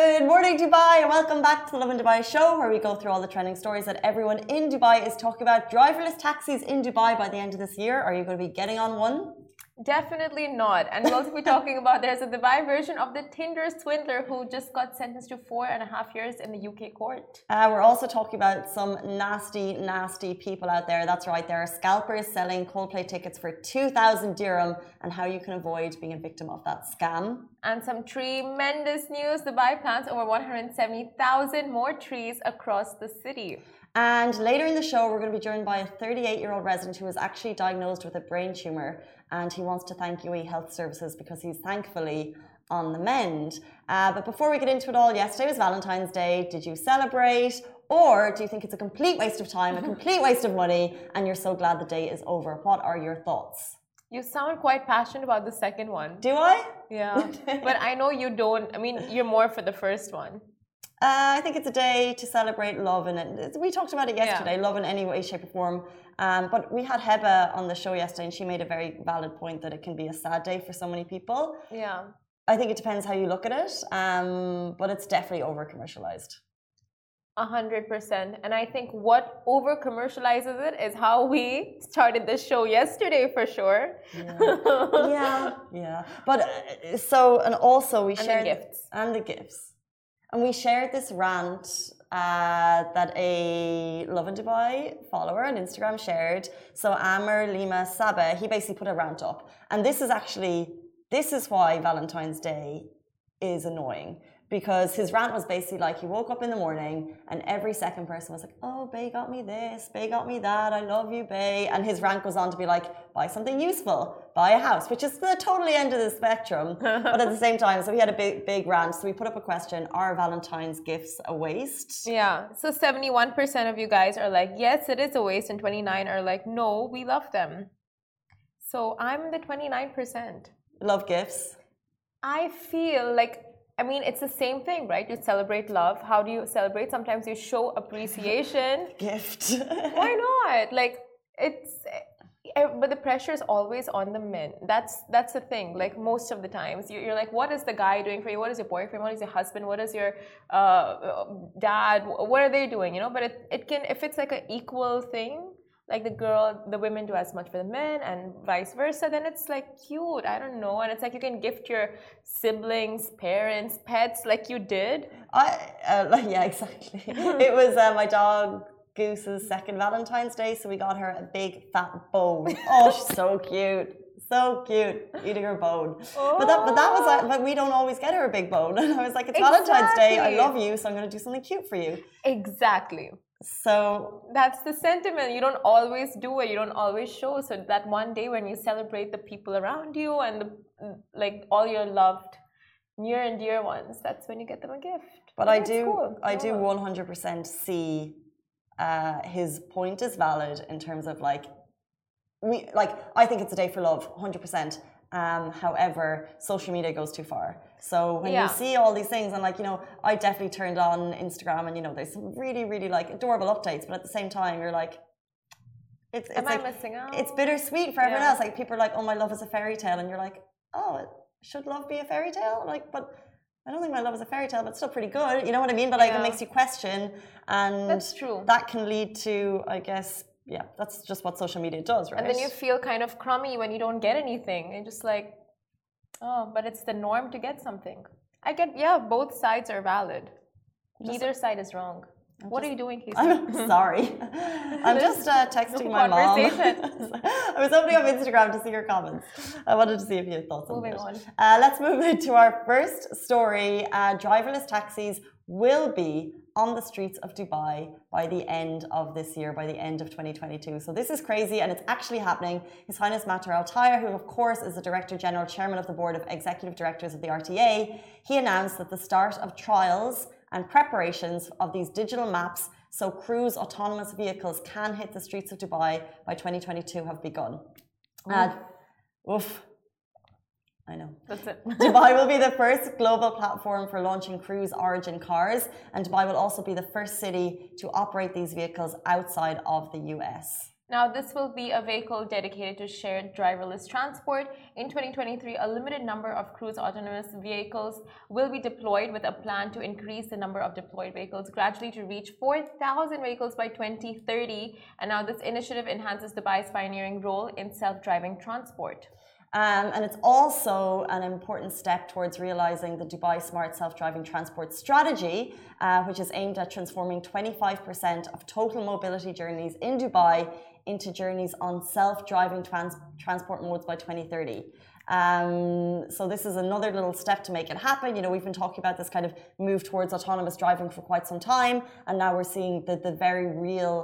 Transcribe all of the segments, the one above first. Good morning, Dubai, and welcome back to the Lovin Dubai show, where we go through all the trending stories that everyone in Dubai is talking about. Driverless taxis in Dubai by the end of this year. Are you going to be getting on one? Definitely not. And we'll also be talking about there's a Dubai version of the Tinder Swindler who just got sentenced to 4.5 years in the UK court. We're also talking about some nasty, nasty people out there. That's right, there are scalpers selling Coldplay tickets for 2,000 dirham and how you can avoid being a victim of that scam. And some tremendous news. Dubai plants over 170,000 more trees across the city. And later in the show, we're going to be joined by a 38-year-old resident who was actually diagnosed with a brain tumour, and he wants to thank UAE Health Services because he's thankfully on the mend. But before we get into it all, yesterday was Valentine's Day. Did you celebrate? Or do you think it's a complete waste of time, a complete waste of money, and you're so glad the day is over? What are your thoughts? You sound quite passionate about the second one. Do I? Yeah. But I know you don't. I mean, you're more for the first one. I think it's a day to celebrate love, and we talked about it yesterday, love in any way, shape or form. But we had Heba on the show yesterday, and she made a very valid point that it can be a sad day for so many people. Yeah, I think it depends how you look at it, but it's definitely over-commercialized. 100%. And I think what over-commercializes it is how we started the show yesterday, for sure. Yeah, But we shared the gifts. And we shared this rant that a Lovin Dubai follower on Instagram shared. So Amr Lima Saba, he basically put a rant up. And this is why Valentine's Day is annoying. Because his rant was basically like, he woke up in the morning and every second person was like, oh, bae got me this, bae got me that, I love you, bae. And his rant goes on to be like, buy something useful, buy a house, which is the totally end of the spectrum. But at the same time, so he had a big rant. So we put up a question, are Valentine's gifts a waste? Yeah, so 71% of you guys are like, yes, it is a waste. And 29% are like, no, we love them. So I'm the 29%. Love gifts. I feel like... I mean, it's the same thing, right? You celebrate love. How do you celebrate? Sometimes you show appreciation. Gift. Why not? Like, but the pressure is always on the men. That's the thing. Like, most of the times, you're like, what is the guy doing for you? What is your boyfriend? What is your husband? What is your dad? What are they doing? You know, but it can, if it's like an equal thing, like the women do as much for the men and vice versa, then it's like cute, I don't know. And it's like you can gift your siblings, parents, pets like you did. Yeah, exactly. It was my dog Goose's second Valentine's Day, so we got her a big fat bone. Oh, she's so cute. So cute, eating her bone. Oh. But we don't always get her a big bone. And I was like, it's Valentine's Day, I love you, so I'm going to do something cute for you. Exactly. So that's the sentiment. You don't always do it. You don't always show. So that one day when you celebrate the people around you and all your loved near and dear ones, that's when you get them a gift. But I do 100% see his point is valid in terms of I think it's a day for love, 100%. However, social media goes too far. So when you see all these things, and I definitely turned on Instagram, and there's some really, really adorable updates, but at the same time, you're like, am I missing out? It's bittersweet for everyone else. Like, people are like, oh, my love is a fairy tale, and you're like, oh, should love be a fairy tale? Like, but I don't think my love is a fairy tale, but it's still pretty good. You know what I mean? But it makes you question, and that's true. That can lead to, I guess. Yeah, that's just what social media does, right? And then you feel kind of crummy when you don't get anything. You're just like, oh, but it's the norm to get something. Both sides are valid. Neither side is wrong. What are you doing, Casey? I'm sorry. I'm just texting my mom. I was opening up Instagram to see your comments. I wanted to see if you had thoughts on it. Let's move into our first story. Driverless taxis will be on the streets of Dubai by the end of this year, by the end of 2022. So this is crazy, and it's actually happening. His Highness Matar Al Tayer, who of course is the Director General, Chairman of the Board of Executive Directors of the RTA, he announced that the start of trials and preparations of these digital maps so Cruise autonomous vehicles can hit the streets of Dubai by 2022 have begun. I know. That's it. Dubai will be the first global platform for launching Cruise origin cars, and Dubai will also be the first city to operate these vehicles outside of the US. Now, this will be a vehicle dedicated to shared driverless transport. In 2023, a limited number of Cruise autonomous vehicles will be deployed with a plan to increase the number of deployed vehicles gradually to reach 4,000 vehicles by 2030. And now this initiative enhances Dubai's pioneering role in self-driving transport. And it's also an important step towards realizing the Dubai Smart Self-Driving Transport Strategy, which is aimed at transforming 25% of total mobility journeys in Dubai into journeys on self-driving transport modes by 2030. So this is another little step to make it happen. You know, we've been talking about this kind of move towards autonomous driving for quite some time, and now we're seeing the very real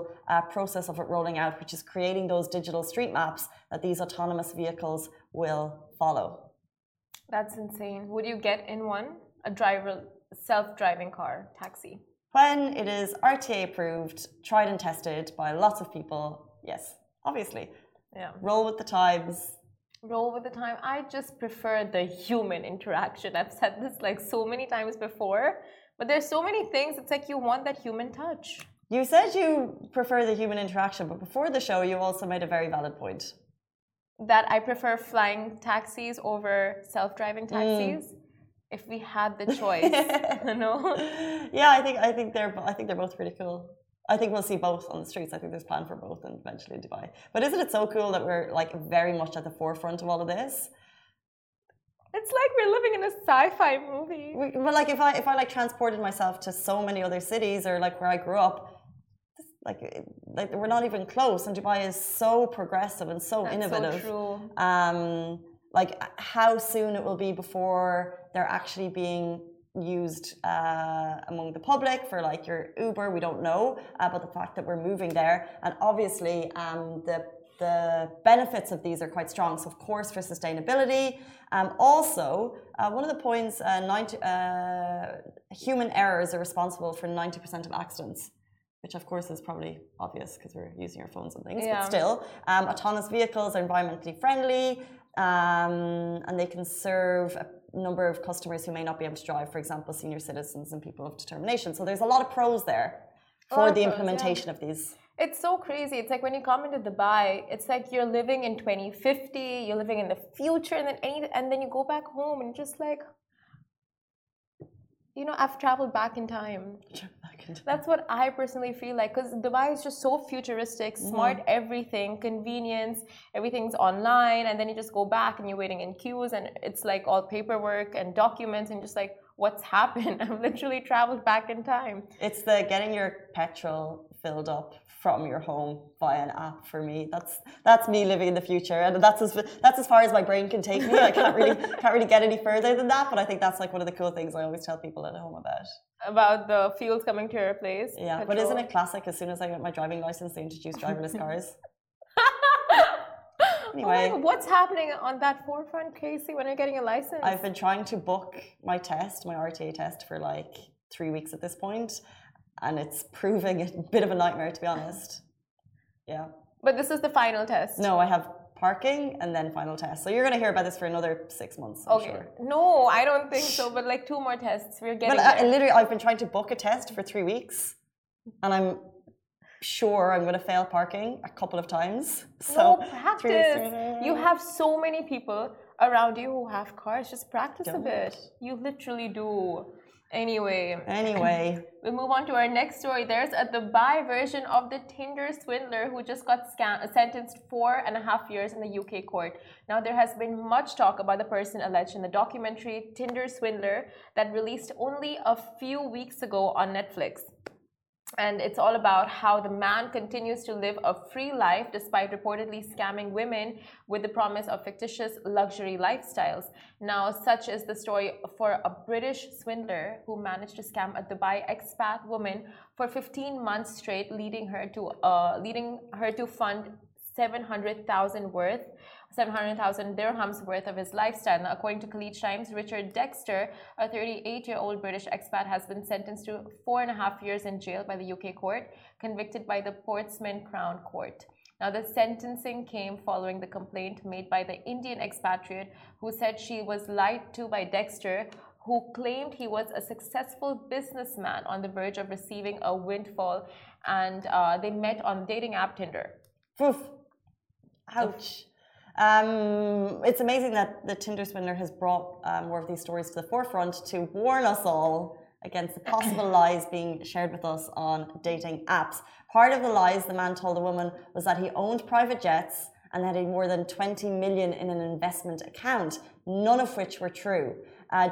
process of it rolling out, which is creating those digital street maps that these autonomous vehicles will follow. That's insane. Would you get in one? A driver, self-driving car, taxi? When it is RTA approved, tried and tested by lots of people, yes, obviously. Yeah. Roll with the times. Roll with the time. I just prefer the human interaction. I've said this like so many times before, but there's so many things. It's like you want that human touch. You said you prefer the human interaction, but before the show, you also made a very valid point. That I prefer flying taxis over self-driving taxis. If we had the choice, you know. Yeah, I think they're both pretty cool. I think we'll see both on the streets. I think there's plan for both, and eventually in Dubai. But isn't it so cool that we're like very much at the forefront of all of this? It's like we're living in a sci-fi movie. But like if I like transported myself to so many other cities or like where I grew up, like we're not even close. And Dubai is so progressive and so innovative. So true. Like how soon it will be before they're actually being used among the public for like your Uber, we don't know, but the fact that we're moving there, and obviously the benefits of these are quite strong. So of course for sustainability, also one of the points, human errors are responsible for 90% of accidents, which of course is probably obvious because we're using our phones and things, yeah. But still, autonomous vehicles are environmentally friendly, and they can serve a number of customers who may not be able to drive, for example, senior citizens and people of determination. So there's a lot of pros there for the implementation, yeah, of these. It's so crazy. It's like when you come into Dubai, it's like you're living in 2050, you're living in the future, and then you go back home and just like, you know, I've traveled back in time. That's what I personally feel like, because Dubai is just so futuristic, smart, everything, convenience, everything's online, and then you just go back and you're waiting in queues, and it's like all paperwork and documents, and just like, what's happened? I've literally traveled back in time. It's the getting your petrol filled up from your home via an app. For me, that's me living in the future, and that's as far as my brain can take me. I can't really get any further than that, but I think that's like one of the cool things I always tell people at home about the fuels coming to your place. Yeah, petrol. But isn't it classic? As soon as I got my driving license, they introduced driverless cars. Anyway, oh, what's happening on that forefront, Casey? When are you getting a license? I've been trying to book my test, my RTA test, for like 3 weeks at this point. And it's proving a bit of a nightmare, to be honest. Yeah. But this is the final test? No, I have parking and then final test. So you're going to hear about this for another 6 months, I'm okay. Sure. No, I don't think so. But like 2 more tests. We're getting there. Literally, I've been trying to book a test for 3 weeks. And I'm sure I'm going to fail parking a couple of times. So no, practice. 3 weeks. You have so many people around you who have cars. Just practice a bit. You literally do. Anyway, we'll move on to our next story. There's a Dubai version of the Tinder Swindler who just got sentenced 4.5 years in the UK court. Now, there has been much talk about the person alleged in the documentary Tinder Swindler that released only a few weeks ago on Netflix. And it's all about how the man continues to live a free life despite reportedly scamming women with the promise of fictitious luxury lifestyles. Now, such is the story for a British swindler who managed to scam a Dubai expat woman for 15 months straight, leading her to fund 700,000 dirhams worth of his lifestyle. Now, according to Khaleej Times, Richard Dexter, a 38-year-old British expat, has been sentenced to 4.5 years in jail by the UK court, convicted by the Portsmouth Crown Court. Now, the sentencing came following the complaint made by the Indian expatriate who said she was lied to by Dexter, who claimed he was a successful businessman on the verge of receiving a windfall, and they met on dating app Tinder. Poof. Ouch. It's amazing that the Tinder Swindler has brought more of these stories to the forefront to warn us all against the possible lies being shared with us on dating apps. Part of the lies the man told the woman was that he owned private jets and that he had more than 20 million in an investment account, none of which were true.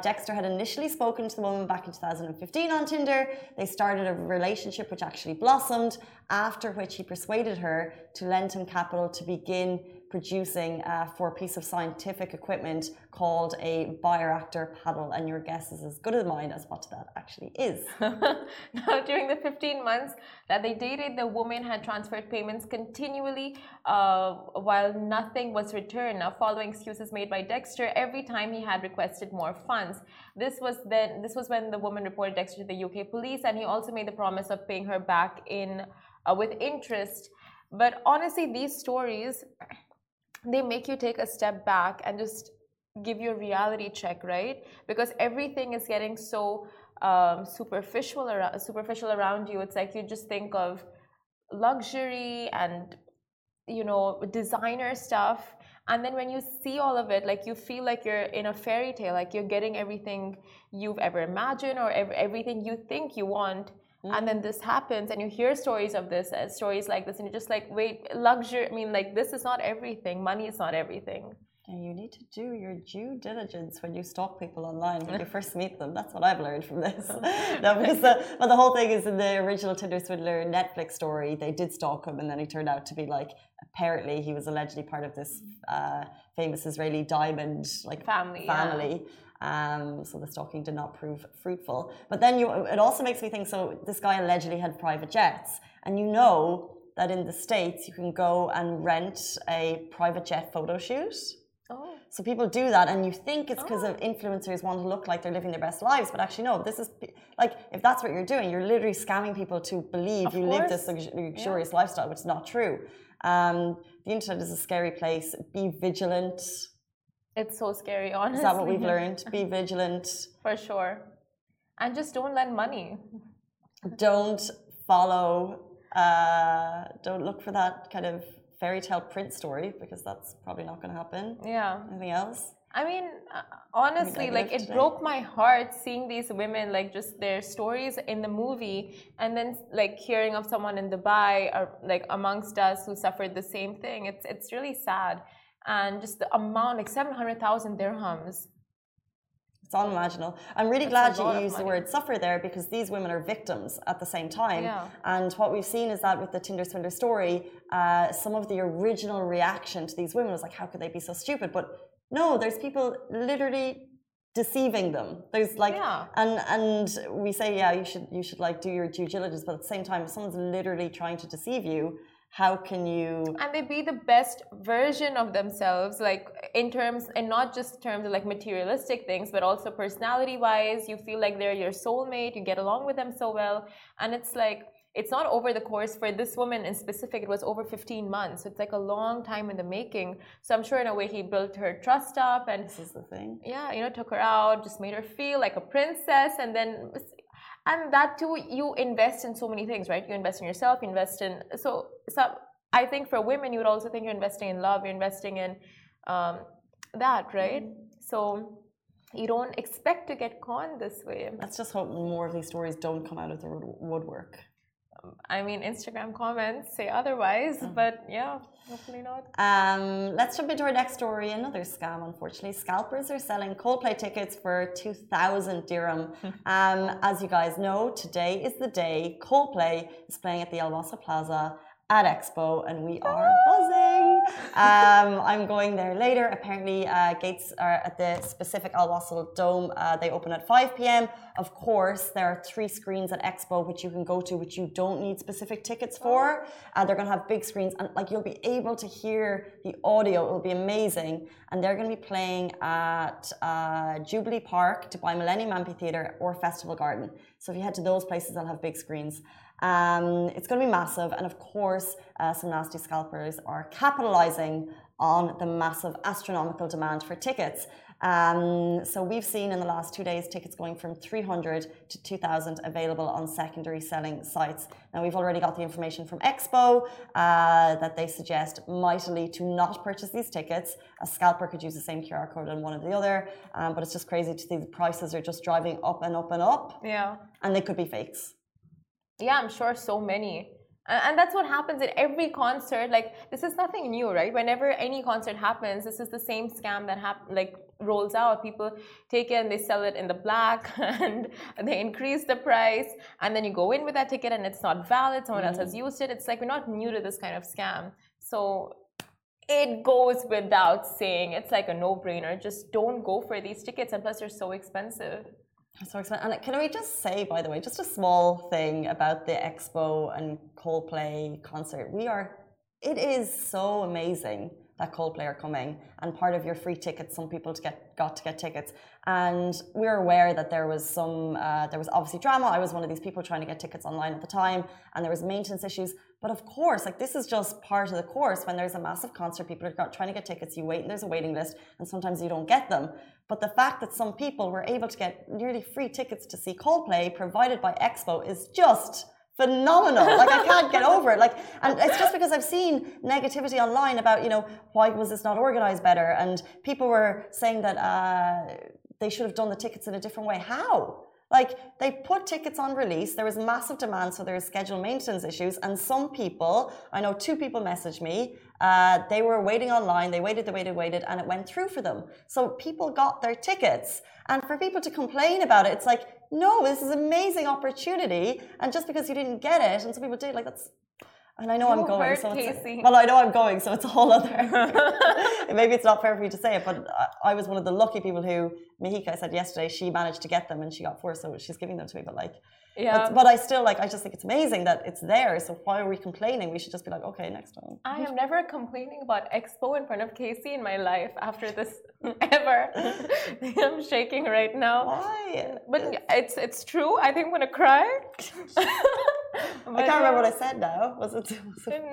Dexter had initially spoken to the woman back in 2015 on Tinder. They started a relationship which actually blossomed, after which he persuaded her to lend him capital to begin producing for a piece of scientific equipment called a bioreactor paddle, and your guess is as good as mine as what that actually is. Now, during the 15 months that they dated, the woman had transferred payments continually while nothing was returned. Now, following excuses made by Dexter every time he had requested more funds. This was when the woman reported Dexter to the UK police, and he also made the promise of paying her back in with interest. But honestly, these stories, they make you take a step back and just give you a reality check, right? Because everything is getting so superficial around you. It's like you just think of luxury and, you know, designer stuff. And then when you see all of it, like, you feel like you're in a fairy tale, like you're getting everything you've ever imagined or everything you think you want. And then this happens, and you hear stories of this, stories like this, and you're just like, wait, luxury, I mean, like, this is not everything. Money is not everything. And you need to do your due diligence when you stalk people online, when you first meet them. That's what I've learned from this. No, because but the whole thing is, in the original Tinder Swindler Netflix story, they did stalk him, and then he turned out to be, like, apparently he was allegedly part of this famous Israeli diamond, like, family. Yeah. So the stalking did not prove fruitful. But then it also makes me think, so this guy allegedly had private jets, and you know that in the States you can go and rent a private jet photo shoot. Oh. So people do that, and you think it's because of influencers want to look like they're living their best lives, but actually no, this is like, if that's what you're doing, you're literally scamming people to believe you live this luxurious lifestyle, which is not true. The internet is a scary place. Be vigilant. It's so scary, honestly. Is that what we've learned? Be vigilant. For sure. And just don't lend money. Don't follow, don't look for that kind of fairy tale print story, because that's probably not going to happen. Yeah. Anything else? I mean, honestly, like, it broke my heart seeing these women, like, just their stories in the movie, and then, like, hearing of someone in Dubai or, like, amongst us who suffered the same thing. It's really sad. And just the amount, like 700,000 dirhams. It's unimaginable. I'm really glad you used the word suffer there, because these women are victims at the same time. Yeah. And what we've seen is that with the Tinder Swindler story, some of the original reaction to these women was like, how could they be so stupid? But no, there's people literally deceiving them. There's like, and we say, yeah, you should like do your due diligence. But at the same time, if someone's literally trying to deceive you, how can you? And they be the best version of themselves, like, in terms, and not just terms of like materialistic things, but also personality wise. You feel like they're your soulmate, you get along with them so well. And it's like, it's not over the course. For this woman in specific, it was over 15 months. So it's like a long time in the making. So I'm sure in a way he built her trust up, and this is the thing. Yeah, you know, took her out, just made her feel like a princess, and then. And that too, you invest in so many things, right? You invest in yourself, you invest in... So I think for women, you would also think you're investing in love, you're investing in that, right? So you don't expect to get conned this way. Let's just hope more of these stories don't come out of the woodwork. I mean, Instagram comments say otherwise, but yeah, hopefully not. Let's jump into our next story. Another scam, unfortunately. Scalpers are selling Coldplay tickets for 2,000 dirham. As you guys know, today is the day Coldplay is playing at the Al Wasl Plaza at Expo, and we are buzzing. I'm going there later. Apparently, gates are at the specific Al Wasl Dome. They open at 5 p.m. Of course, there are 3 screens at Expo which you can go to, which you don't need specific tickets for. They're going to have big screens, and like, you'll be able to hear the audio. It will be amazing. And they're going to be playing at Jubilee Park, Dubai Millennium Amphitheater, or Festival Garden. So if you head to those places, they'll have big screens. It's going to be massive, and of course some nasty scalpers are capitalizing on the massive astronomical demand for tickets. So we've seen in the last 2 days tickets going from 300 to 2,000 available on secondary selling sites. Now we've already got the information from Expo that they suggest mightily to not purchase these tickets. A scalper could use the same QR code on one or the other, but it's just crazy to see the prices are just driving up and up and up. Yeah, and they could be fakes. Yeah, I'm sure so many. And that's what happens at every concert. Like, this is nothing new, right? Whenever any concert happens, this is the same scam that rolls out. People take it and they sell it in the black and they increase the price. And then you go in with that ticket and it's not valid. Someone else has used it. It's like, we're not new to this kind of scam. So it goes without saying. It's like a no-brainer. Just don't go for these tickets. And plus, they're so expensive. So expensive. And can we just say, by the way, just a small thing about the Expo and Coldplay concert. It is so amazing that Coldplay are coming, and part of your free tickets, some people got to get tickets. And we're aware that there was there was obviously drama. I was one of these people trying to get tickets online at the time, and there was maintenance issues. But of course, like, this is just part of the course. When there's a massive concert, people are trying to get tickets. You wait, and there's a waiting list, and sometimes you don't get them. But the fact that some people were able to get nearly free tickets to see Coldplay provided by Expo is just phenomenal. Like, I can't get over it. Like, and it's just because I've seen negativity online about, you know, why was this not organized better? And people were saying that they should have done the tickets in a different way. How? Like, they put tickets on release. There was massive demand, so there was scheduled maintenance issues. And some people, I know 2 people messaged me. They were waiting online. They waited, and it went through for them. So people got their tickets. And for people to complain about it, it's like, no, this is an amazing opportunity. And just because you didn't get it, and some people did, like, that's... And I know I'm going, so it's... Well, I know I'm going, so it's a whole other... Maybe it's not fair for me to say it, but I was one of the lucky people who... Mihika, I said yesterday, she managed to get them and she got 4, so she's giving them to me, but like... Yeah. But I still, like, I just think it's amazing that it's there. So why are we complaining? We should just be like, okay, next time. I am never complaining about Expo in front of Casey in my life after this ever. I'm shaking right now. Why? But it's true. I think I'm gonna cry. I can't remember what I said now. Was it?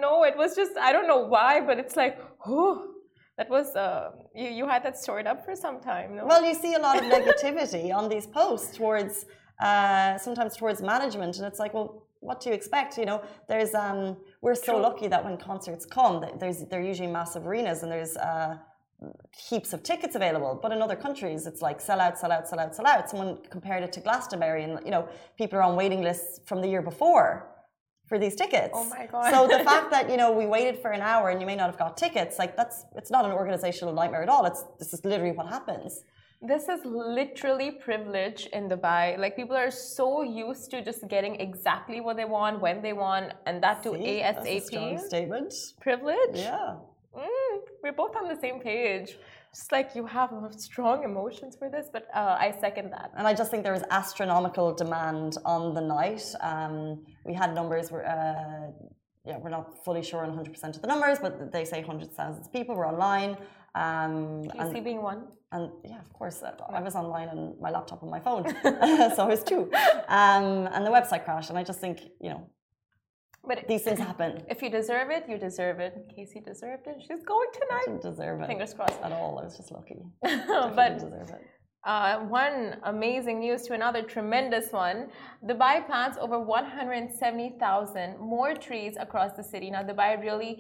No, it was just, I don't know why, but it's like, whew. That was, you had that stored up for some time, no? Well, you see a lot of negativity on these posts towards... sometimes towards management, and it's like, well, what do you expect? You know, there's we're so lucky that when concerts come, that they're usually massive arenas and there's heaps of tickets available. But in other countries, it's like sell out. Someone compared it to Glastonbury, and you know, people are on waiting lists from the year before for these tickets. Oh my god! So the fact that, you know, we waited for an hour and you may not have got tickets, like, that's, it's not an organizational nightmare at all. This is literally what happens. This is literally privilege in Dubai. Like, people are so used to just getting exactly what they want, when they want, and that too ASAP. That's a strong statement. Privilege? Yeah. We're both on the same page. Just like, you have strong emotions for this, but I second that. And I just think there was astronomical demand on the night. We had numbers where... yeah, we're not fully sure on 100% of the numbers, but they say hundreds of thousands of people were online. Casey being one. And yeah, of course, I was online on my laptop and my phone, so I was 2. And the website crashed, and I just think, you know, but these things happen. If you deserve it, you deserve it. Casey deserved it. She's going tonight. I didn't deserve it. Fingers crossed. At all. I was just lucky. But didn't deserve it. One amazing news to another tremendous one. Dubai plants over 170,000 more trees across the city. Now, Dubai really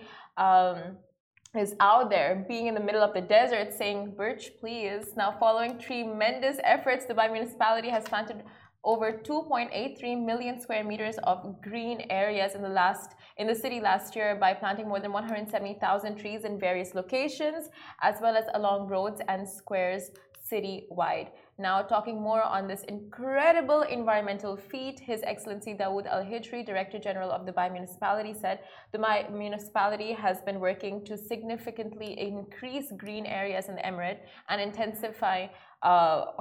is out there, being in the middle of the desert, saying, birch, please. Now, following tremendous efforts, Dubai Municipality has planted over 2.83 million square meters of green areas in the city last year by planting more than 170,000 trees in various locations, as well as along roads and squares city-wide. Now, talking more on this incredible environmental feat, His Excellency Dawood Al Hijri, Director General of Dubai Municipality, said Dubai Municipality has been working to significantly increase green areas in the Emirate and intensify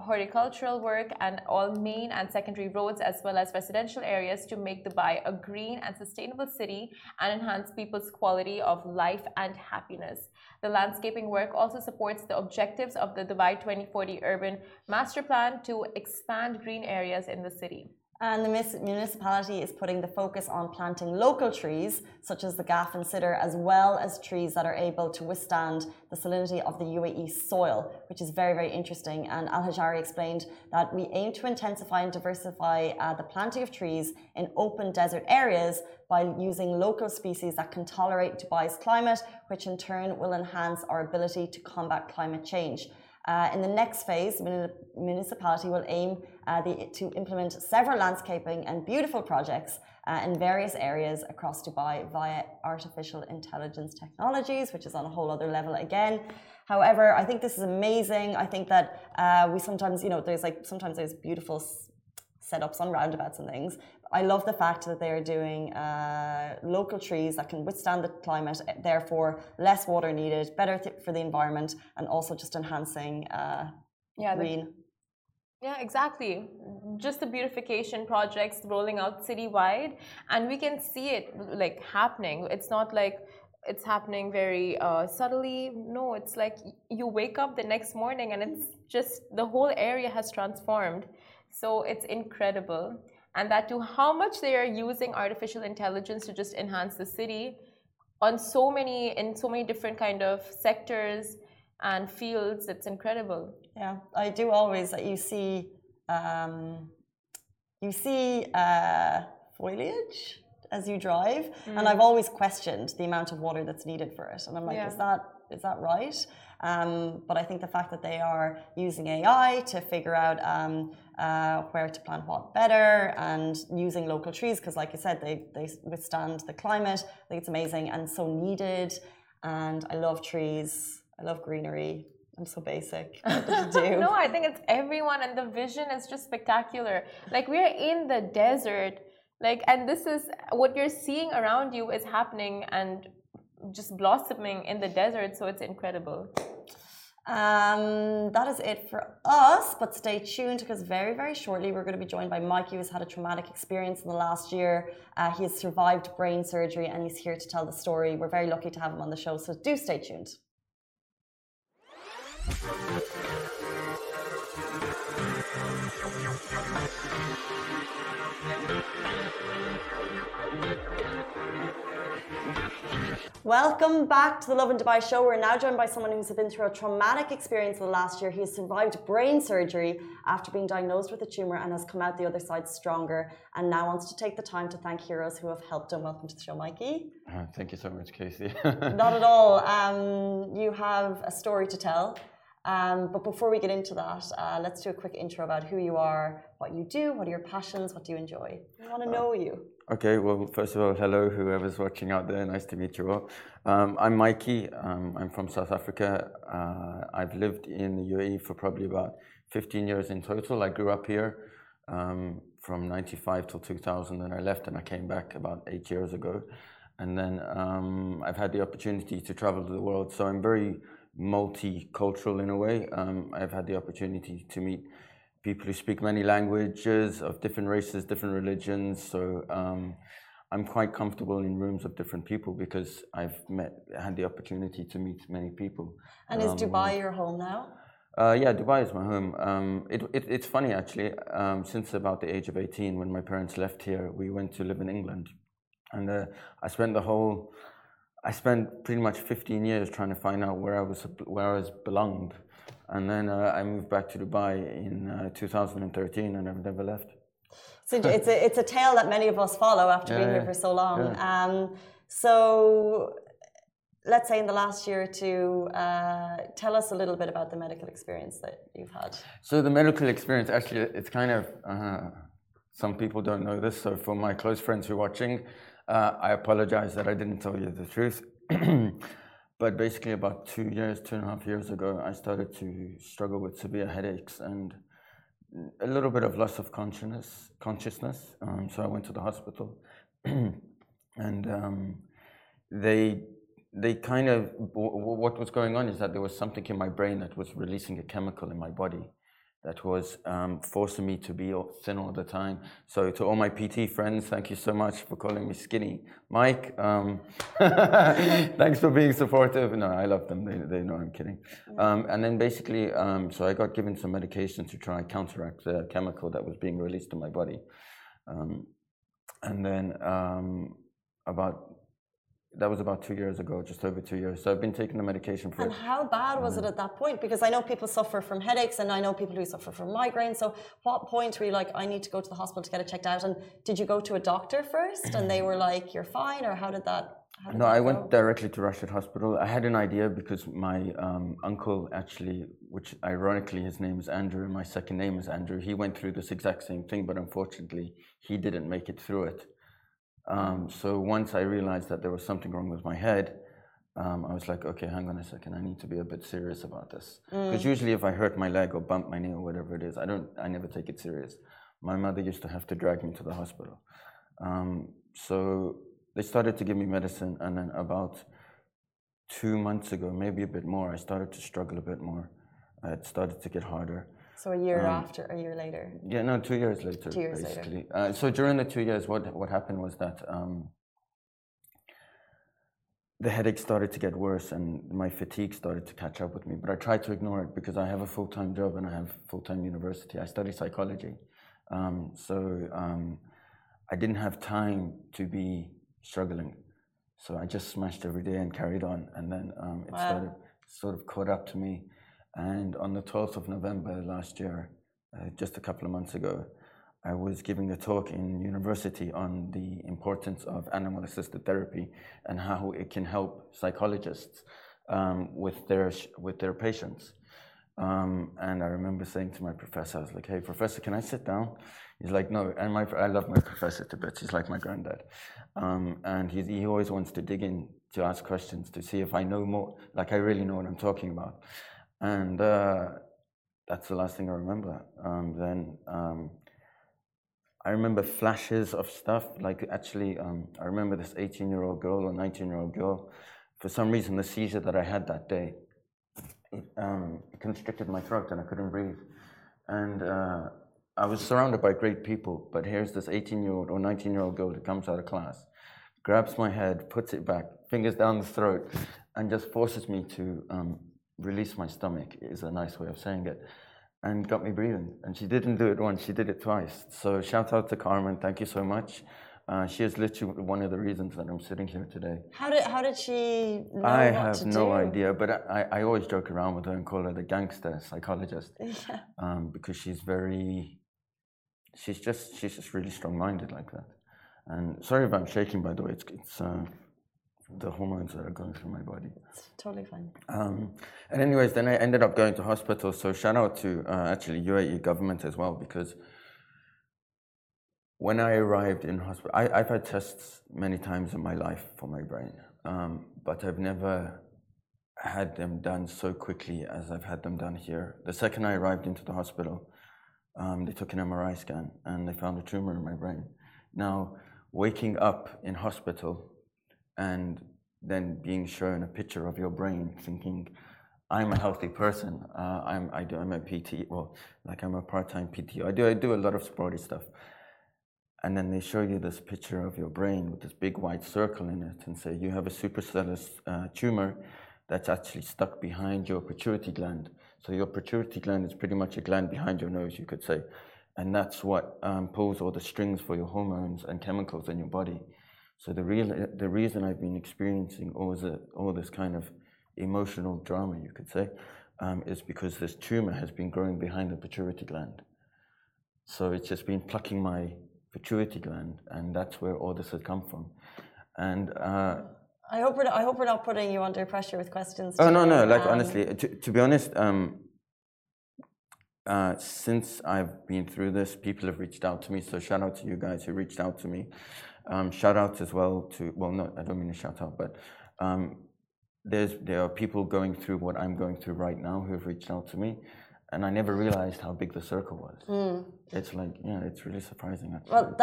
horticultural work and all main and secondary roads as well as residential areas to make Dubai a green and sustainable city and enhance people's quality of life and happiness. The landscaping work also supports the objectives of the Dubai 2040 Urban Master Plan to expand green areas in the city. and the municipality is putting the focus on planting local trees, such as the gaff and cedar, as well as trees that are able to withstand the salinity of the UAE soil, which is very, very interesting. And Al Hijri explained that we aim to intensify and diversify the planting of trees in open desert areas by using local species that can tolerate Dubai's climate, which in turn will enhance our ability to combat climate change. In the next phase, the municipality will aim to implement several landscaping and beautiful projects in various areas across Dubai via artificial intelligence technologies, which is on a whole other level again. However, I think this is amazing. I think that we sometimes, you know, there's beautiful setups on roundabouts and things. I love the fact that they are doing local trees that can withstand the climate, therefore less water needed, better for the environment, and also just enhancing green. Yeah, exactly. Just the beautification projects rolling out citywide, and we can see it like happening. It's not like it's happening very subtly. No, it's like you wake up the next morning and it's just the whole area has transformed. So it's incredible. And that too, how much they are using artificial intelligence to just enhance the city on so many different kind of sectors and fields. It's incredible. Yeah, I do always that you see foliage as you drive, and I've always questioned the amount of water that's needed for it, and I'm like, is that right? But I think the fact that they are using AI to figure out where to plant what better and using local trees, because like you said, they withstand the climate. I think it's amazing and so needed. And I love trees. I love greenery. I'm so basic. What did you do? No, I think it's everyone, and the vision is just spectacular. Like, we're in the desert, and this is what you're seeing around you is happening and just blossoming in the desert, so it's incredible. That is it for us, but stay tuned, because very, very shortly we're going to be joined by Mikey, who's had a traumatic experience in the last year. He has survived brain surgery and he's here to tell the story. We're very lucky to have him on the show, so do stay tuned. Welcome back to the Lovin Dubai show. We're now joined by someone who's been through a traumatic experience in the last year. He has survived brain surgery after being diagnosed with a tumor and has come out the other side stronger, and now wants to take the time to thank heroes who have helped him. Welcome to the show, Mikey. Thank you so much, Casey. Not at all. You have a story to tell. But before we get into that, let's do a quick intro about who you are, what you do, what are your passions, what do you enjoy? I want to know you. Okay, well, first of all, hello, whoever's watching out there. Nice to meet you all. I'm Mikey. I'm from South Africa. I've lived in the UAE for probably about 15 years in total. I grew up here from 95 till 2000, and I left and I came back about 8 years ago. And then I've had the opportunity to travel to the world, so I'm very multicultural in a way. I've had the opportunity to meet people who speak many languages, of different races, different religions. So I'm quite comfortable in rooms of different people because had the opportunity to meet many people. And is Dubai your home now? Yeah, Dubai is my home. It's funny actually, since about the age of 18, when my parents left here, we went to live in England. And I spent pretty much 15 years trying to find out where I belonged, and then I moved back to Dubai in 2013, and I've never left. So it's a tale that many of us follow after being here for so long. Yeah. So let's say in the last year or two, tell us a little bit about the medical experience that you've had. So the medical experience, actually, it's kind of some people don't know this. So for my close friends who are watching, I apologize that I didn't tell you the truth. But basically about 2.5 years ago, I started to struggle with severe headaches and a little bit of loss of consciousness. So I went to the hospital and they kind of, what was going on is that there was something in my brain that was releasing a chemical in my body that was forcing me to be thin all the time. So to all my PT friends, thank you so much for calling me skinny. Mike, thanks for being supportive. No, I love them, they know I'm kidding. And then basically, so I got given some medication to try and counteract the chemical that was being released in my body. And then that was about 2 years ago, just over 2 years. So I've been taking the medication for. And how bad was it at that point? Because I know people suffer from headaches, and I know people who suffer from migraines. So what point were you like, I need to go to the hospital to get it checked out? And did you go to a doctor first, and they were like, you're fine, or how did that? No, I went directly to Rashid Hospital. I had an idea because my uncle actually, which ironically his name is Andrew, my second name is Andrew. He went through this exact same thing, but unfortunately he didn't make it through it. So once I realized that there was something wrong with my head, I was like, okay, hang on a second. I need to be a bit serious about this. Because usually if I hurt my leg or bump my knee or whatever it is, I never take it serious. My mother used to have to drag me to the hospital. So they started to give me medicine, and then about 2 months ago, maybe a bit more, I started to struggle a bit more. It started to get harder. So a year later? Yeah, no, 2 years later, basically. So during the 2 years, what happened was that the headache started to get worse, and my fatigue started to catch up with me. But I tried to ignore it because I have a full-time job and I have full-time university. I study psychology. So I didn't have time to be struggling, so I just smashed every day and carried on, and then it started sort of caught up to me. And on the 12th of November last year, just a couple of months ago, I was giving a talk in university on the importance of animal-assisted therapy and how it can help psychologists with their patients. And I remember saying to my professor, I was like, hey, professor, can I sit down? He's like, no. And I love my professor to bits. He's like my granddad. And he always wants to dig in to ask questions to see if I know more, like I really know what I'm talking about. And that's the last thing I remember. Then I remember flashes of stuff. Like actually, I remember this 18-year-old girl or 19-year-old girl. For some reason, the seizure that I had that day, it constricted my throat and I couldn't breathe. And I was surrounded by great people, but here's this 18-year-old or 19-year-old girl that comes out of class, grabs my head, puts it back, fingers down the throat, and just forces me to release my stomach, is a nice way of saying it, and got me breathing. And she didn't do it once, she did it twice. So shout out to Carmen, thank you so much. She is literally one of the reasons that I'm sitting here today. How did she know I have to no do? Idea, but I always joke around with her and call her the gangster psychologist. Yeah. Because she's just really strong-minded like that. And sorry if I'm shaking, by the way. It's the hormones that are going through my body. It's totally fine. And anyways, then I ended up going to hospital. So shout out to actually UAE government as well, because when I arrived in hospital, I've had tests many times in my life for my brain, but I've never had them done so quickly as I've had them done here. The second I arrived into the hospital, they took an MRI scan and they found a tumor in my brain. Now, waking up in hospital and then being shown a picture of your brain, thinking, I'm a healthy person. I'm a PT. Well, like I'm a part-time PT. I do a lot of sporty stuff. And then they show you this picture of your brain with this big white circle in it and say, you have a supercellular tumor that's actually stuck behind your pituitary gland. So your pituitary gland is pretty much a gland behind your nose, you could say. And that's what pulls all the strings for your hormones and chemicals in your body. So the reason I've been experiencing all this kind of emotional drama, you could say, is because this tumor has been growing behind the pituitary gland. So it's just been plucking my pituitary gland, and that's where all this has come from. And I hope we're not putting you under pressure with questions. Oh no! Like honestly, to be honest, since I've been through this, people have reached out to me. So shout out to you guys who reached out to me. Shout out as well to no, I don't mean to shout out, but there are people going through what I'm going through right now who have reached out to me. And I never realized how big the circle was. It's like, yeah, it's really surprising, actually. Well,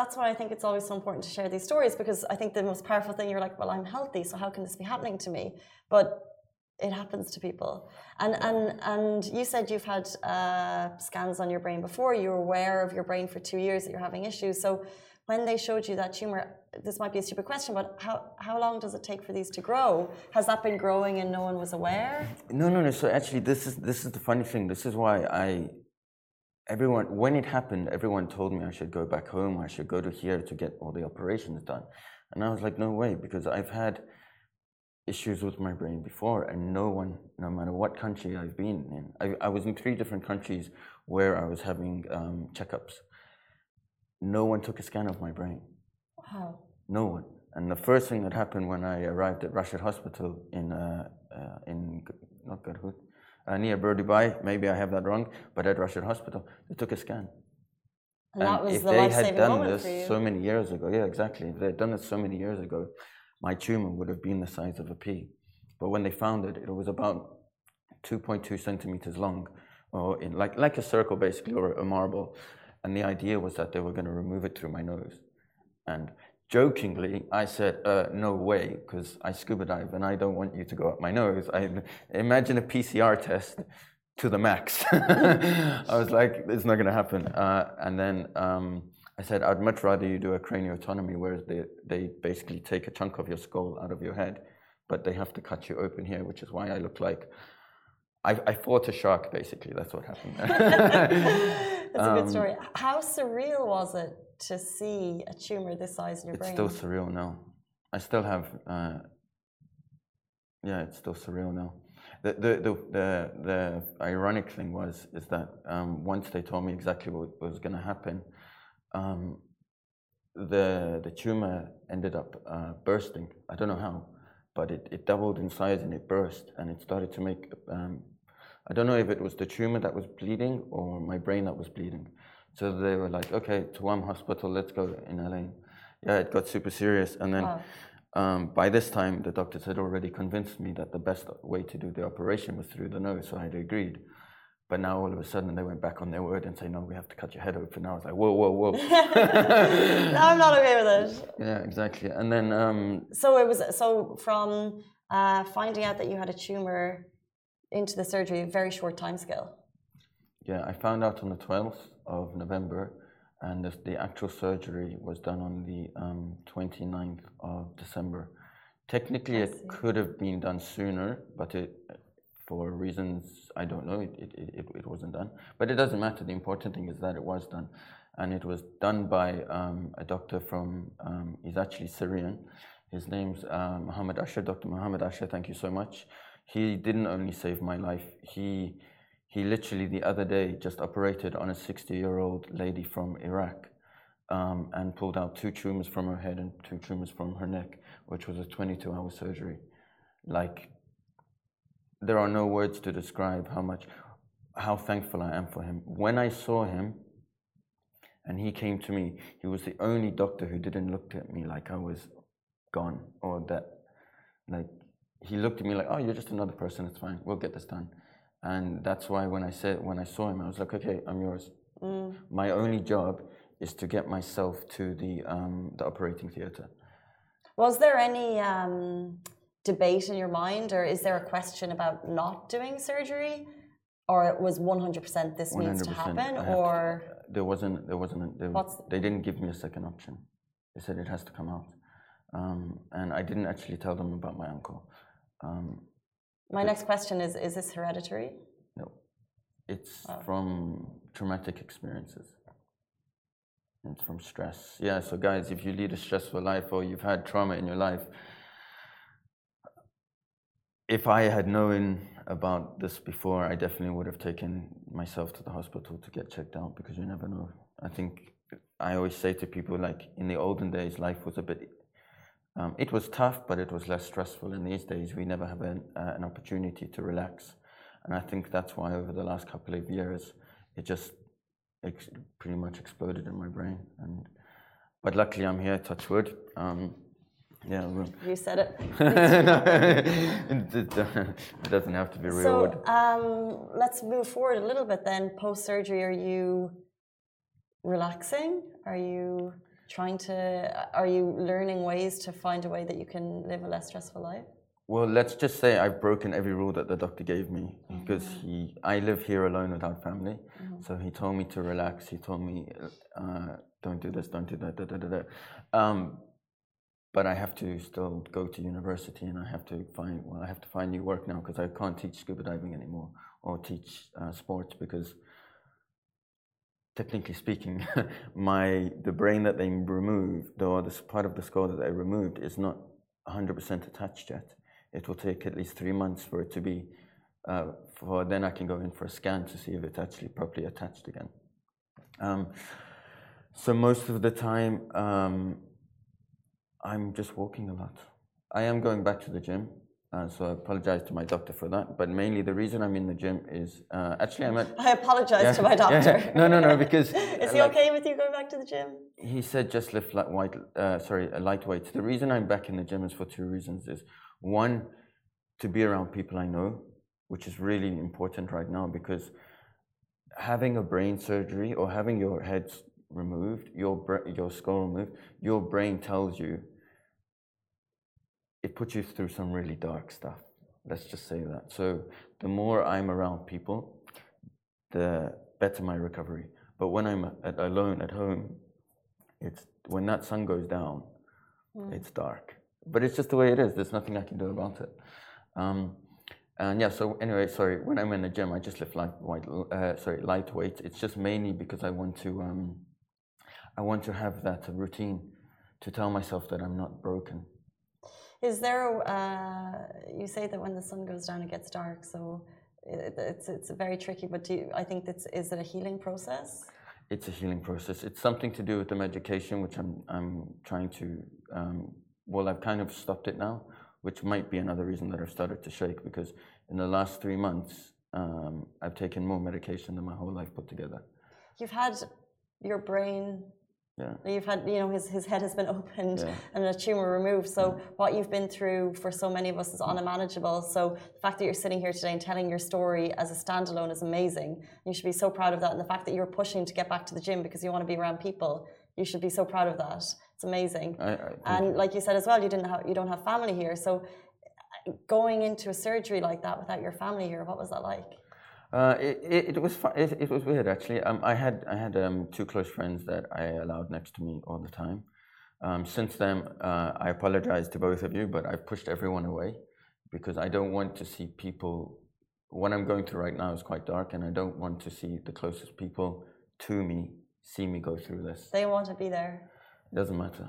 that's why I think it's always so important to share these stories, because I think the most powerful thing, you're like, well, I'm healthy, so how can this be happening to me? But it happens to people. And you said you've had scans on your brain before. You were aware of your brain for 2 years that you're having issues. So when they showed you that tumor, this might be a stupid question, but how long does it take for these to grow? Has that been growing and no one was aware? No. So actually, this is the funny thing. This is why I everyone, when it happened, everyone told me I should go back home, I should go to here to get all the operations done. And I was like, no way, because I've had issues with my brain before, and no one, no matter what country I've been in, I was in 3 different countries where I was having checkups. No one took a scan of my brain. Wow. No one. And the first thing that happened when I arrived at Rashid Hospital near Dubai, maybe I have that wrong, but at Rashid Hospital, they took a scan. And that was the life-saving moment for you. If they had done this so many years ago, yeah, exactly. If they had done this so many years ago, my tumor would have been the size of a pea. But when they found it, it was about 2.2 centimeters long, or in like a circle basically, or a marble. And the idea was that they were going to remove it through my nose. And jokingly, I said, no way, because I scuba dive and I don't want you to go up my nose. I imagine a PCR test to the max. I was like, it's not going to happen. I said, I'd much rather you do a craniotomy, where they basically take a chunk of your skull out of your head, but they have to cut you open here, which is why I look like... I fought a shark, basically. That's what happened. That's a good story. How surreal was it to see a tumor this size in your brain? It's still surreal now. I still have... it's still surreal now. The ironic thing is that once they told me exactly what was going to happen, the tumor ended up bursting. I don't know how, but it doubled in size and it burst, and it started to make... I don't know if it was the tumor that was bleeding or my brain that was bleeding. So they were like, okay, Tawam Hospital, let's go in Al Ain. Yeah, it got super serious. And then by this time, the doctors had already convinced me that the best way to do the operation was through the nose, so I had agreed. But now all of a sudden they went back on their word and say, no, we have to cut your head open. I was like, whoa, whoa, whoa. No, I'm not okay with it. Yeah, exactly. And then from finding out that you had a tumor into the surgery, a very short time scale. Yeah, I found out on the 12th of November, and the actual surgery was done on the 29th of December. Technically, it could have been done sooner, but for reasons I don't know, it wasn't done. But it doesn't matter. The important thing is that it was done. And it was done by a doctor from, he's actually Syrian. His name's Mohammed Asher, Dr. Mohammed Asher, thank you so much. He didn't only save my life. He literally the other day just operated on a 60-year-old lady from Iraq and pulled out 2 tumors from her head and 2 tumors from her neck, which was a 22-hour surgery. There are no words to describe how thankful I am for him. When I saw him and he came to me, he was the only doctor who didn't look at me like I was gone, or that he looked at me like, oh, you're just another person, it's fine, we'll get this done. And that's why when I saw him, I was like, okay, I'm yours. My only job is to get myself to the operating theater. Was there any debate in your mind, or is there a question about not doing surgery, or it was 100% this needs to happen, or they didn't give me a second option. They said it has to come out, and I didn't actually tell them about my uncle. My next question is this hereditary? No, it's from traumatic experiences. It's from stress. Yeah. So guys, if you lead a stressful life or you've had trauma in your life. If I had known about this before, I definitely would have taken myself to the hospital to get checked out, because you never know. I think I always say to people, in the olden days, life was a bit... it was tough, but it was less stressful. And these days, we never have an opportunity to relax. And I think that's why over the last couple of years, it just pretty much exploded in my brain. But luckily, I'm here, touch wood. Yeah, you said it. It doesn't have to be real. So let's move forward a little bit then. Post-surgery, are you relaxing? Are you learning ways to find a way that you can live a less stressful life? Well, let's just say I've broken every rule that the doctor gave me, because I live here alone without family. So he told me to relax. He told me, don't do this, don't do that, but I have to still go to university, and I have to find new work now, because I can't teach scuba diving anymore or teach sports, because technically speaking, the brain that they removed, or the part of the skull that they removed, is not 100% attached yet. It will take at least 3 months for it to be, for then I can go in for a scan to see if it's actually properly attached again. So most of the time, I'm just walking a lot. I am going back to the gym, so I apologize to my doctor for that. But mainly the reason I'm in the gym is actually I'm at. I apologize to my doctor. Yeah. No, because is he okay with you going back to the gym? He said just lift light weights. The reason I'm back in the gym is for two reasons: is one, to be around people I know, which is really important right now, because having a brain surgery or having your head removed, your skull removed, your brain tells you, it puts you through some really dark stuff. Let's just say that. So the more I'm around people, the better my recovery. But when I'm alone at home, it's when that sun goes down, it's dark. But it's just the way it is. There's nothing I can do about it. When I'm in the gym, I just lift light weights. It's just mainly because I want to have that routine to tell myself that I'm not broken. Is there you say that when the sun goes down, it gets dark. So it's very tricky. But is it a healing process? It's a healing process. It's something to do with the medication, which I'm trying to. I've kind of stopped it now, which might be another reason that I've started to shake, because in the last 3 months, I've taken more medication than my whole life put together. You've had your brain, you've had, his head has been opened and a tumor removed. So what you've been through for so many of us is unimaginable. So the fact that you're sitting here today and telling your story as a standalone is amazing. You should be so proud of that. And the fact that you're pushing to get back to the gym because you want to be around people, you should be so proud of that. It's amazing. And like you said as well, you don't have family here. So going into a surgery like that without your family here, what was that like? It was fun. It was weird actually. I had two close friends that I allowed next to me all the time. Since then, I apologize to both of you, but I've pushed everyone away because I don't want to see people. What I'm going through right now is quite dark, and I don't want to see the closest people to me see me go through this. They want to be there. It doesn't matter.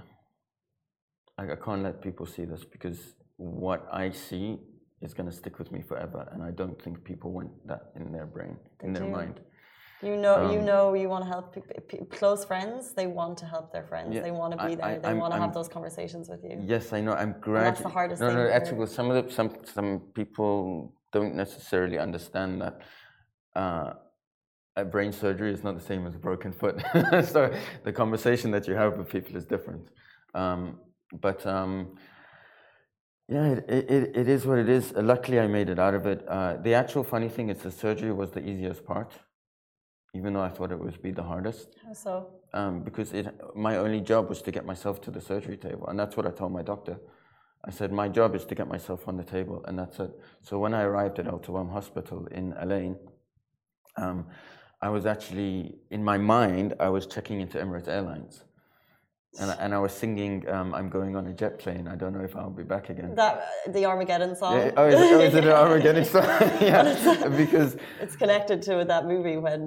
I can't let people see this, because what I see is going to stick with me forever, and I don't think people want that in their brain, their mind. You want to help close friends. They want to help their friends. Yeah, they want to be there. They want to have those conversations with you. Yes, I know. I'm gradually. That's the hardest thing. Actually, some people don't necessarily understand that. A brain surgery is not the same as a broken foot. So the conversation that you have with people is different. It is what it is. Luckily, I made it out of it. The actual funny thing is the surgery was the easiest part, even though I thought it would be the hardest. How so? Because my only job was to get myself to the surgery table, and that's what I told my doctor. I said, my job is to get myself on the table, and that's it. So when I arrived at Al Tawam Hospital in Al Ain, I was actually, in my mind, I was checking into Emirates Airlines, and I was singing, I'm going on a jet plane, I don't know if I'll be back again. The Armageddon song? Yeah. Oh, is it an Armageddon song? Yeah, because... It's connected to that movie when,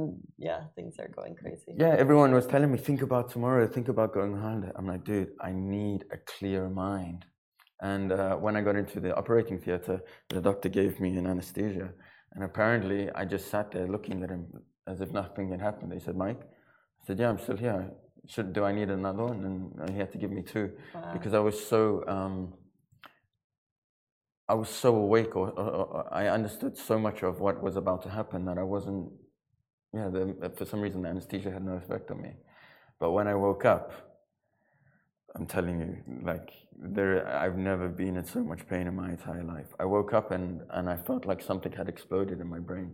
things are going crazy. Yeah, everyone was telling me, think about tomorrow, think about going holiday. I'm like, dude, I need a clear mind. And when I got into the operating theatre, the doctor gave me an anaesthesia. And apparently, I just sat there looking at him as if nothing had happened. He said, Mike? I said, yeah, I'm still here. Do I need another one? And he had to give me two. Wow. Because I was so awake, or I understood so much of what was about to happen that I wasn't, for some reason, the anesthesia had no effect on me. But when I woke up, I'm telling you, I've never been in so much pain in my entire life. I woke up and I felt like something had exploded in my brain.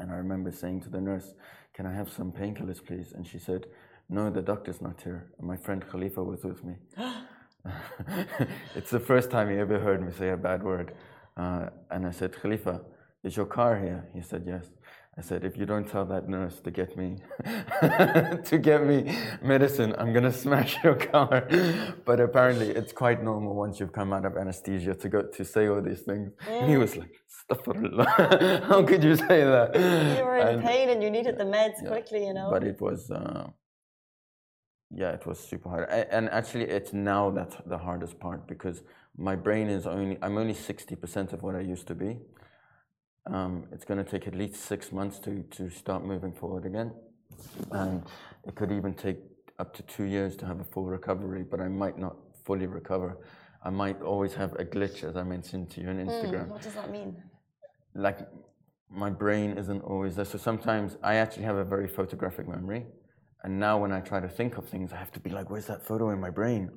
And I remember saying to the nurse, can I have some painkillers, please? And she said, no, the doctor's not here. And my friend Khalifa was with me. It's the first time he ever heard me say a bad word. And I said, Khalifa, is your car here? He said, yes. I said, if you don't tell that nurse to get me medicine, I'm gonna smash your car. But apparently, it's quite normal once you've come out of anesthesia to go to say all these things. Yeah. And he was like, astaghfirullah, how could you say that? You were in pain and you needed the meds quickly, you know. But it was, it was super hard. And actually, it's now that's the hardest part because my brain is I'm only 60% of what I used to be. It's going to take at least 6 months to start moving forward again, and it could even take up to 2 years to have a full recovery, but I might not fully recover. I might always have a glitch, as I mentioned to you on Instagram. What does that mean? Like, my brain isn't always there, so sometimes I actually have a very photographic memory, and now when I try to think of things, I have to be like, where's that photo in my brain?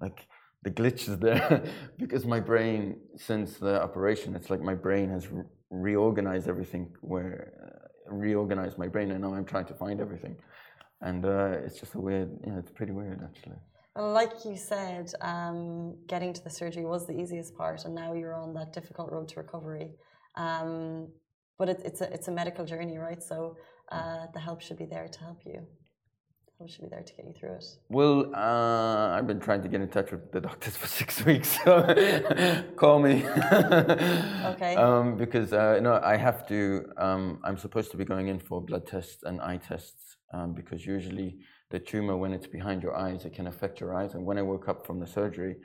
Like, the glitch is there, because my brain, since the operation, it's like my brain has reorganized everything, reorganized my brain, and now I'm trying to find everything, and it's just a weird, it's pretty weird actually. Like you said, getting to the surgery was the easiest part, and now you're on that difficult road to recovery. But it's a medical journey, right? So the help should be there to help you. We should be there to get you through it. Well, I've been trying to get in touch with the doctors for 6 weeks, so call me. Okay. Because I have to. I'm supposed to be going in for blood tests and eye tests because usually the tumor, when it's behind your eyes, it can affect your eyes. And when I woke up from the surgery,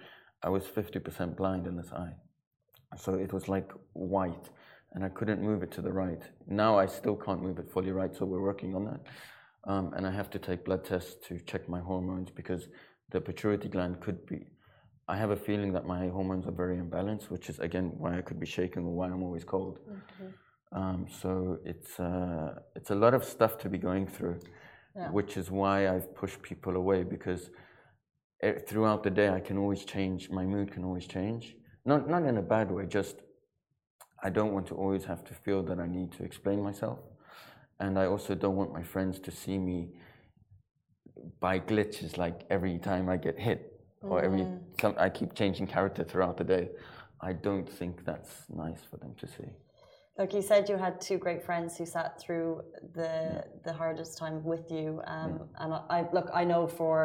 I was 50% blind in this eye, so it was like white, and I couldn't move it to the right. Now I still can't move it fully right, so we're working on that. And I have to take blood tests to check my hormones because the pituitary gland could be... I have a feeling that my hormones are very imbalanced, which is, again, why I could be shaking or why I'm always cold. Okay. So it's a lot of stuff to be going through, which is why I've pushed people away, because throughout the day I can always change. My mood can always change. Not in a bad way, just I don't want to always have to feel that I need to explain myself. And I also don't want my friends to see me by glitches, like every time I get hit or I keep changing character throughout the day. I don't think that's nice for them to see. Look, you said you had two great friends who sat through the hardest time with you. And I know for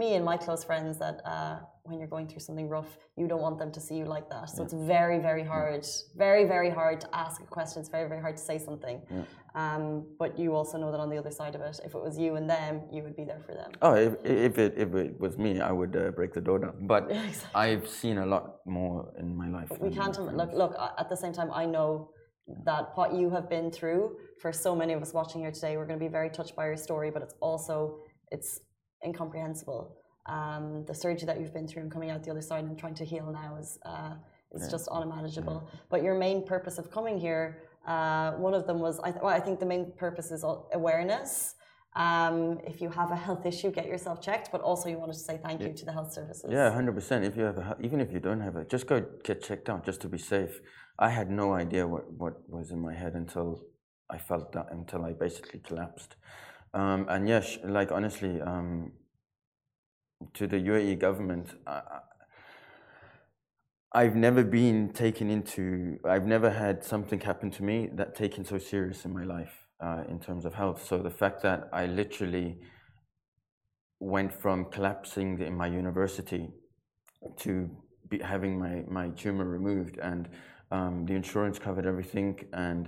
me and my close friends that when you're going through something rough, you don't want them to see you like that. So it's very, very hard, very, very hard to ask a question. It's very, very hard to say something. Yeah. But you also know that on the other side of it, if it was you and them, you would be there for them. Oh, if it was me, I would break the door down. But exactly. I've seen a lot more in my life. But we can't look. At the same time, I know that what you have been through, for so many of us watching here today, we're going to be very touched by your story, but it's incomprehensible. The surgery that you've been through and coming out the other side and trying to heal now is just unmanageable. Yeah. But your main purpose of coming here, one of them was, I think the main purpose is awareness. If you have a health issue, get yourself checked, but also you wanted to say thank you to the health services. Yeah, 100%. If you have even if you don't have it, just go get checked out just to be safe. I had no idea what was in my head until I basically collapsed. And yes, like honestly, to the UAE government, I've never had something happen to me that taken so serious in my life in terms of health. So the fact that I literally went from collapsing in my university to having my tumor removed, and the insurance covered everything, and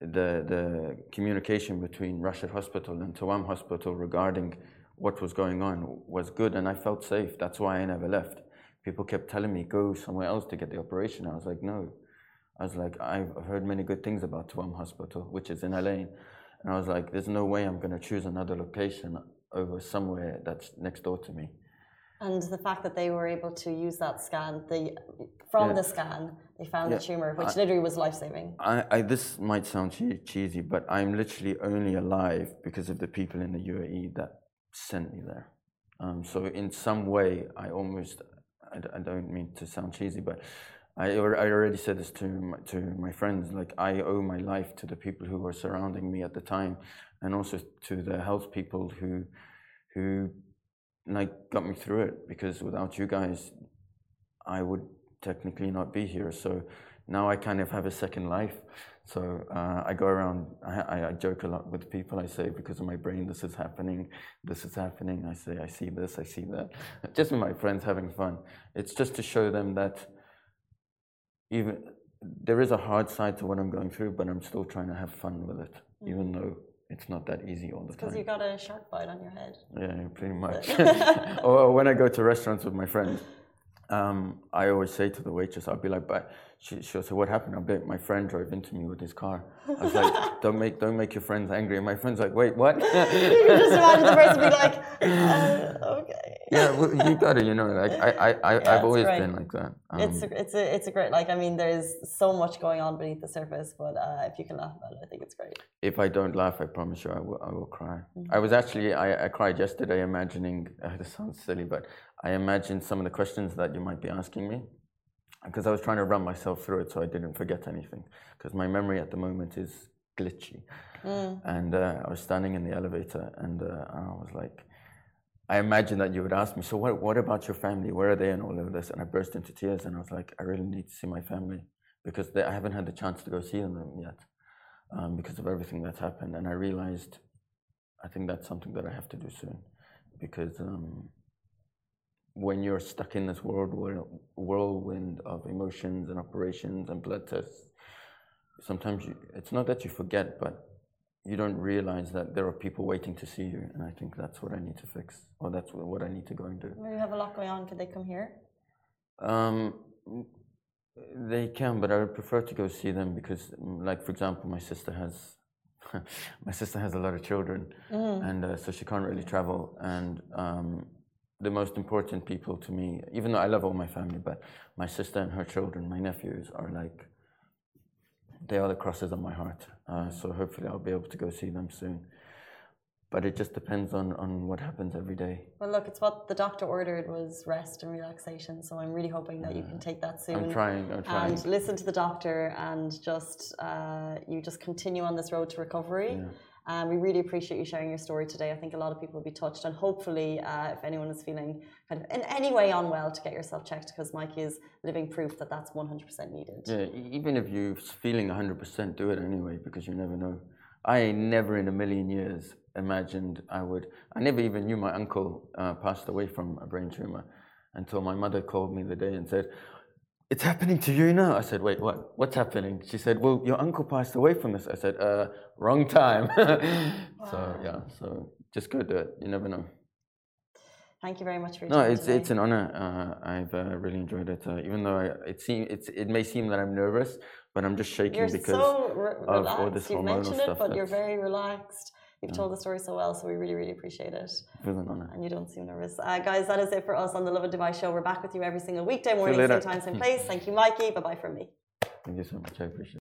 the communication between Rashid Hospital and Tawam Hospital regarding what was going on was good, and I felt safe. That's why I never left. People kept telling me, go somewhere else to get the operation. I was like, no. I was like, I've heard many good things about Tawam Hospital, which is in Al Ain. And I was like, there's no way I'm going to choose another location over somewhere that's next door to me. And the fact that they were able to use that scan, the scan, they found the tumor, which literally was life-saving. This might sound cheesy, but I'm literally only alive because of the people in the UAE that sent me there. So in some way, I don't mean to sound cheesy, but I already said this to my friends, like I owe my life to the people who were surrounding me at the time, and also to the health people who like got me through it, because without you guys, I would technically not be here. So now I kind of have a second life. So I go around, I joke a lot with people. I say, because of my brain, this is happening. I say, I see this, I see that. Just my friends having fun. It's just to show them that even there is a hard side to what I'm going through, but I'm still trying to have fun with it, even though it's not that easy all the time. Because you got a shark bite on your head. Yeah, pretty much. Or when I go to restaurants with my friends, I always say to the waitress, I'll be like, but she'll say, what happened? I'll be like, my friend drove into me with his car. I was like, don't make your friends angry. And my friend's like, wait, what? You just imagine the person being like, okay. Yeah, well, you got it, you know, like I've always been like that. It's a great, like, I mean, there's so much going on beneath the surface, but if you can laugh about it, I think it's great. If I don't laugh, I promise you, I will cry. Mm-hmm. I cried yesterday imagining, this sounds silly, but I imagined some of the questions that you might be asking me, because I was trying to run myself through it so I didn't forget anything, because my memory at the moment is glitchy. And I was standing in the elevator and I was like, I imagined that you would ask me, so what about your family? Where are they and all of this? And I burst into tears and I was like, I really need to see my family, because I haven't had the chance to go see them yet, because of everything that's happened. And I realized, I think that's something that I have to do soon, because when you're stuck in this whirlwind of emotions and operations and blood tests, sometimes it's not that you forget, but you don't realize that there are people waiting to see you. And I think that's what I need to fix, or that's what I need to go and do. Well, you have a lot going on. Could they come here? They can, but I would prefer to go see them, because, like, for example, my sister has a lot of children, and so she can't really travel. And the most important people to me, even though I love all my family, but my sister and her children, my nephews, are like, they are the crosses on my heart. So hopefully I'll be able to go see them soon. But it just depends on what happens every day. Well, look, it's what the doctor ordered, was rest and relaxation. So I'm really hoping that you can take that soon. I'm trying. And listen to the doctor, and just you just continue on this road to recovery. Yeah. We really appreciate you sharing your story today. I think a lot of people will be touched, and hopefully, if anyone is feeling kind of in any way unwell, to get yourself checked, because Mikey is living proof that that's 100% needed. Yeah, even if you're feeling 100%, do it anyway, because you never know. I never in a million years imagined I would. I never even knew my uncle passed away from a brain tumor until my mother called me the day and said, it's happening to you now. I said, wait, what? What's happening? She said, well, your uncle passed away from this. I said, wrong time. Wow. So just go do it. You never know. Thank you very much for your time. No, it's an honor. I've really enjoyed it. Even though it may seem that I'm nervous, but I'm just shaking because of all this hormonal stuff. You've mentioned it, but you're very relaxed. You've told the story so well, so we really, really appreciate it. It was an honor. And you don't seem nervous. Guys, that is it for us on the Lovin Dubai Show. We're back with you every single weekday morning, same time, same place. Thank you, Mikey. Bye-bye from me. Thank you so much. I appreciate it.